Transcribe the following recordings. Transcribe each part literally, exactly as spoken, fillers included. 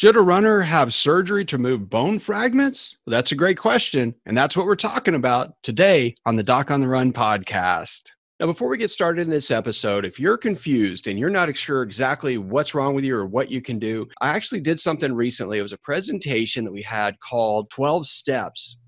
Should a runner have surgery to move bone fragments? Well, that's a great question, and that's what we're talking about today on the Doc on the Run podcast. Now, before we get started in this episode, if you're confused and you're not sure exactly what's wrong with you or what you can do, I actually did something recently. It was a presentation that we had called twelve steps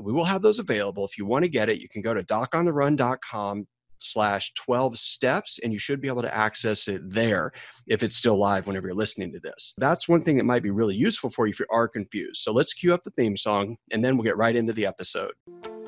we will have those available. If you want to get it, you can go to doc on the run dot com slash twelve steps, and you should be able to access it there if it's still live whenever you're listening to this. That's one thing that might be really useful for you if you are confused. So let's cue up the theme song, and then we'll get right into the episode.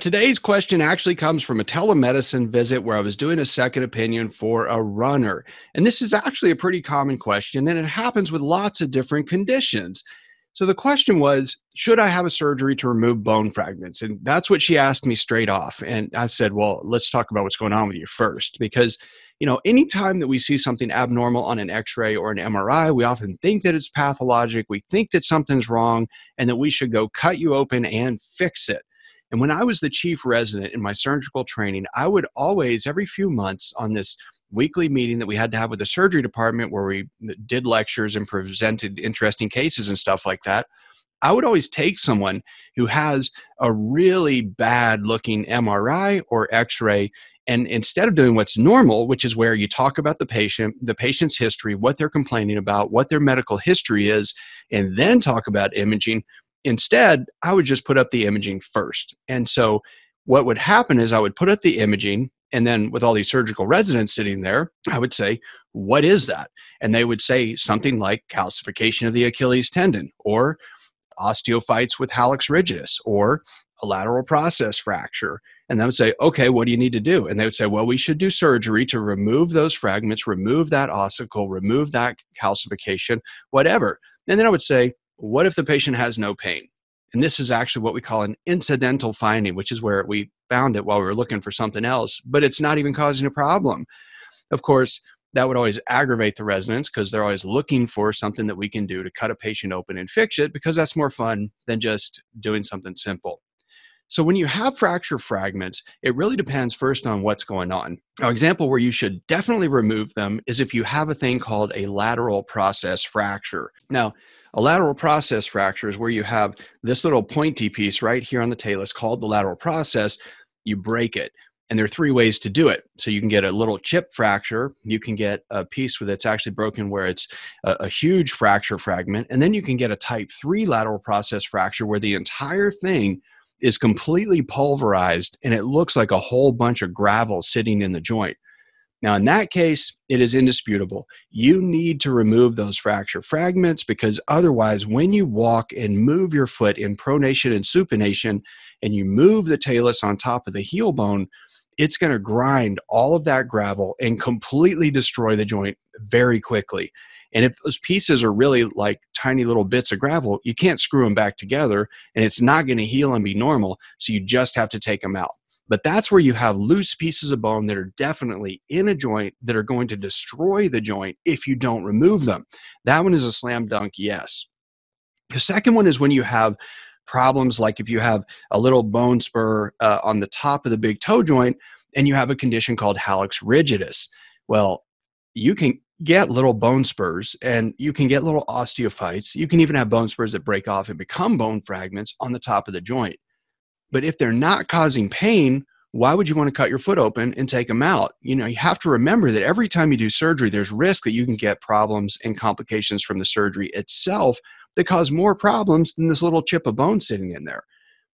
Today's question actually comes from a telemedicine visit where I was doing a second opinion for a runner. And this is actually a pretty common question, and it happens with lots of different conditions. So the question was, should I have a surgery to remove bone fragments? And that's what she asked me straight off. And I said, well, let's talk about what's going on with you first, because, you know, anytime that we see something abnormal on an X-ray or an M R I, we often think that it's pathologic. We think that something's wrong and that we should go cut you open and fix it. And when I was the chief resident in my surgical training, I would always, every few months on this weekly meeting that we had to have with the surgery department where we did lectures and presented interesting cases and stuff like that, I would always take someone who has a really bad looking M R I or X-ray, and instead of doing what's normal, which is where you talk about the patient, the patient's history, what they're complaining about, what their medical history is, and then talk about imaging, instead, I would just put up the imaging first. And so what would happen is I would put up the imaging, and then with all these surgical residents sitting there, I would say, what is that? And they would say something like calcification of the Achilles tendon, or osteophytes with hallux rigidus, or a lateral process fracture. And I would say, okay, what do you need to do? And they would say, well, we should do surgery to remove those fragments, remove that ossicle, remove that calcification, whatever. And then I would say, what if the patient has no pain? And this is actually what we call an incidental finding, which is where we found it while we were looking for something else, but it's not even causing a problem. Of course, that would always aggravate the residents because they're always looking for something that we can do to cut a patient open and fix it, because that's more fun than just doing something simple. So when you have fracture fragments, it really depends first on what's going on. An example where you should definitely remove them is if you have a thing called a lateral process fracture. Now, a lateral process fracture is where you have this little pointy piece right here on the talus called the lateral process. You break it. And there are three ways to do it. So you can get a little chip fracture. You can get a piece that's actually broken where it's a, a huge fracture fragment. And then you can get a type three lateral process fracture where the entire thing is completely pulverized and it looks like a whole bunch of gravel sitting in the joint. Now, in that case, it is indisputable. You need to remove those fracture fragments, because otherwise, when you walk and move your foot in pronation and supination, and you move the talus on top of the heel bone, it's going to grind all of that gravel and completely destroy the joint very quickly. And if those pieces are really like tiny little bits of gravel, you can't screw them back together, and it's not going to heal and be normal, so you just have to take them out. But that's where you have loose pieces of bone that are definitely in a joint that are going to destroy the joint if you don't remove them. That one is a slam dunk yes. The second one is when you have problems like if you have a little bone spur uh, on the top of the big toe joint and you have a condition called hallux rigidus. Well, you can get little bone spurs and you can get little osteophytes. You can even have bone spurs that break off and become bone fragments on the top of the joint. But if they're not causing pain, why would you want to cut your foot open and take them out? You know, you have to remember that every time you do surgery, there's risk that you can get problems and complications from the surgery itself that cause more problems than this little chip of bone sitting in there.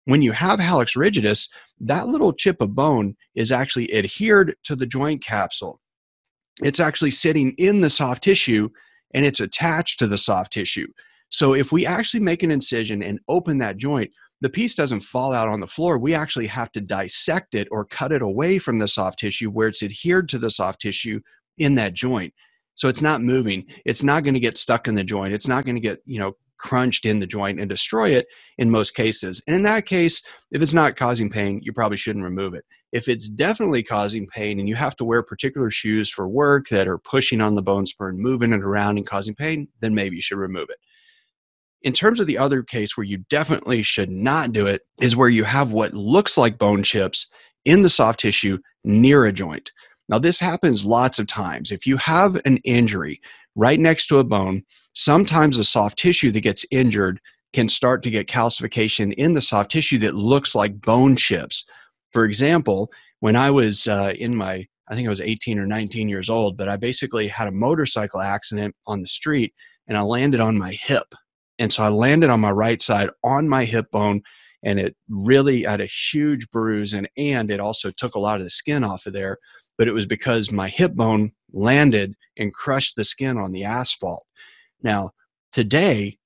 when you have hallux rigidus, that little chip of bone is actually adhered to the joint capsule. It's actually sitting in the soft tissue and it's attached to the soft tissue. So if we actually make an incision and open that joint, the piece doesn't fall out on the floor. We actually have to dissect it or cut it away from the soft tissue where it's adhered to the soft tissue in that joint. So it's not moving. It's not going to get stuck in the joint. It's not going to get, you know, crunched in the joint and destroy it in most cases. And in that case, if it's not causing pain, you probably shouldn't remove it. If it's definitely causing pain and you have to wear particular shoes for work that are pushing on the bone spur and moving it around and causing pain, then maybe you should remove it. In terms of the other case where you definitely should not do it is where you have what looks like bone chips in the soft tissue near a joint. Now, this happens lots of times. If you have an injury right next to a bone, sometimes the soft tissue that gets injured can start to get calcification in the soft tissue that looks like bone chips. For example, when I was uh, in my, I think I was eighteen or nineteen years old, but I basically had a motorcycle accident on the street and I landed on my hip. And so I landed on my right side on my hip bone, and it really had a huge bruise, and, and it also took a lot of the skin off of there, but it was because my hip bone landed and crushed the skin on the asphalt. Now, today,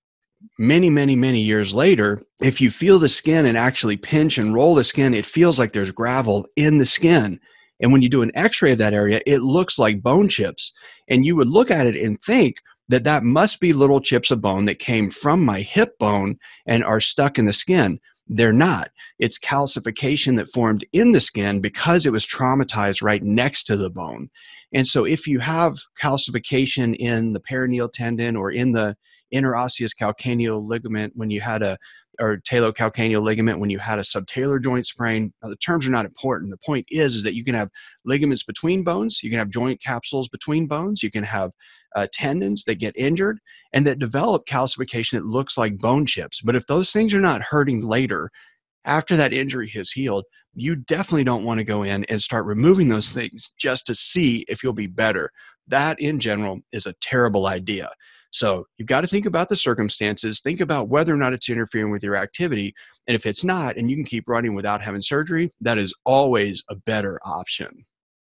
many, many, many years later, if you feel the skin and actually pinch and roll the skin, it feels like there's gravel in the skin. And when you do an x-ray of that area, it looks like bone chips. And you would look at it and think, that that must be little chips of bone that came from my hip bone and are stuck in the skin. They're not. It's calcification that formed in the skin because it was traumatized right next to the bone. And so if you have calcification in the peroneal tendon or in the interosseous calcaneal ligament when you had a, or talocalcaneal ligament when you had a subtalar joint sprain, now the terms are not important. The point is, is that you can have ligaments between bones, you can have joint capsules between bones, you can have Uh, tendons that get injured and that develop calcification that looks like bone chips. But if those things are not hurting later, after that injury has healed, you definitely don't want to go in and start removing those things just to see if you'll be better. That in general is a terrible idea. So you've got to think about the circumstances, think about whether or not it's interfering with your activity. And if it's not, and you can keep running without having surgery, that is always a better option.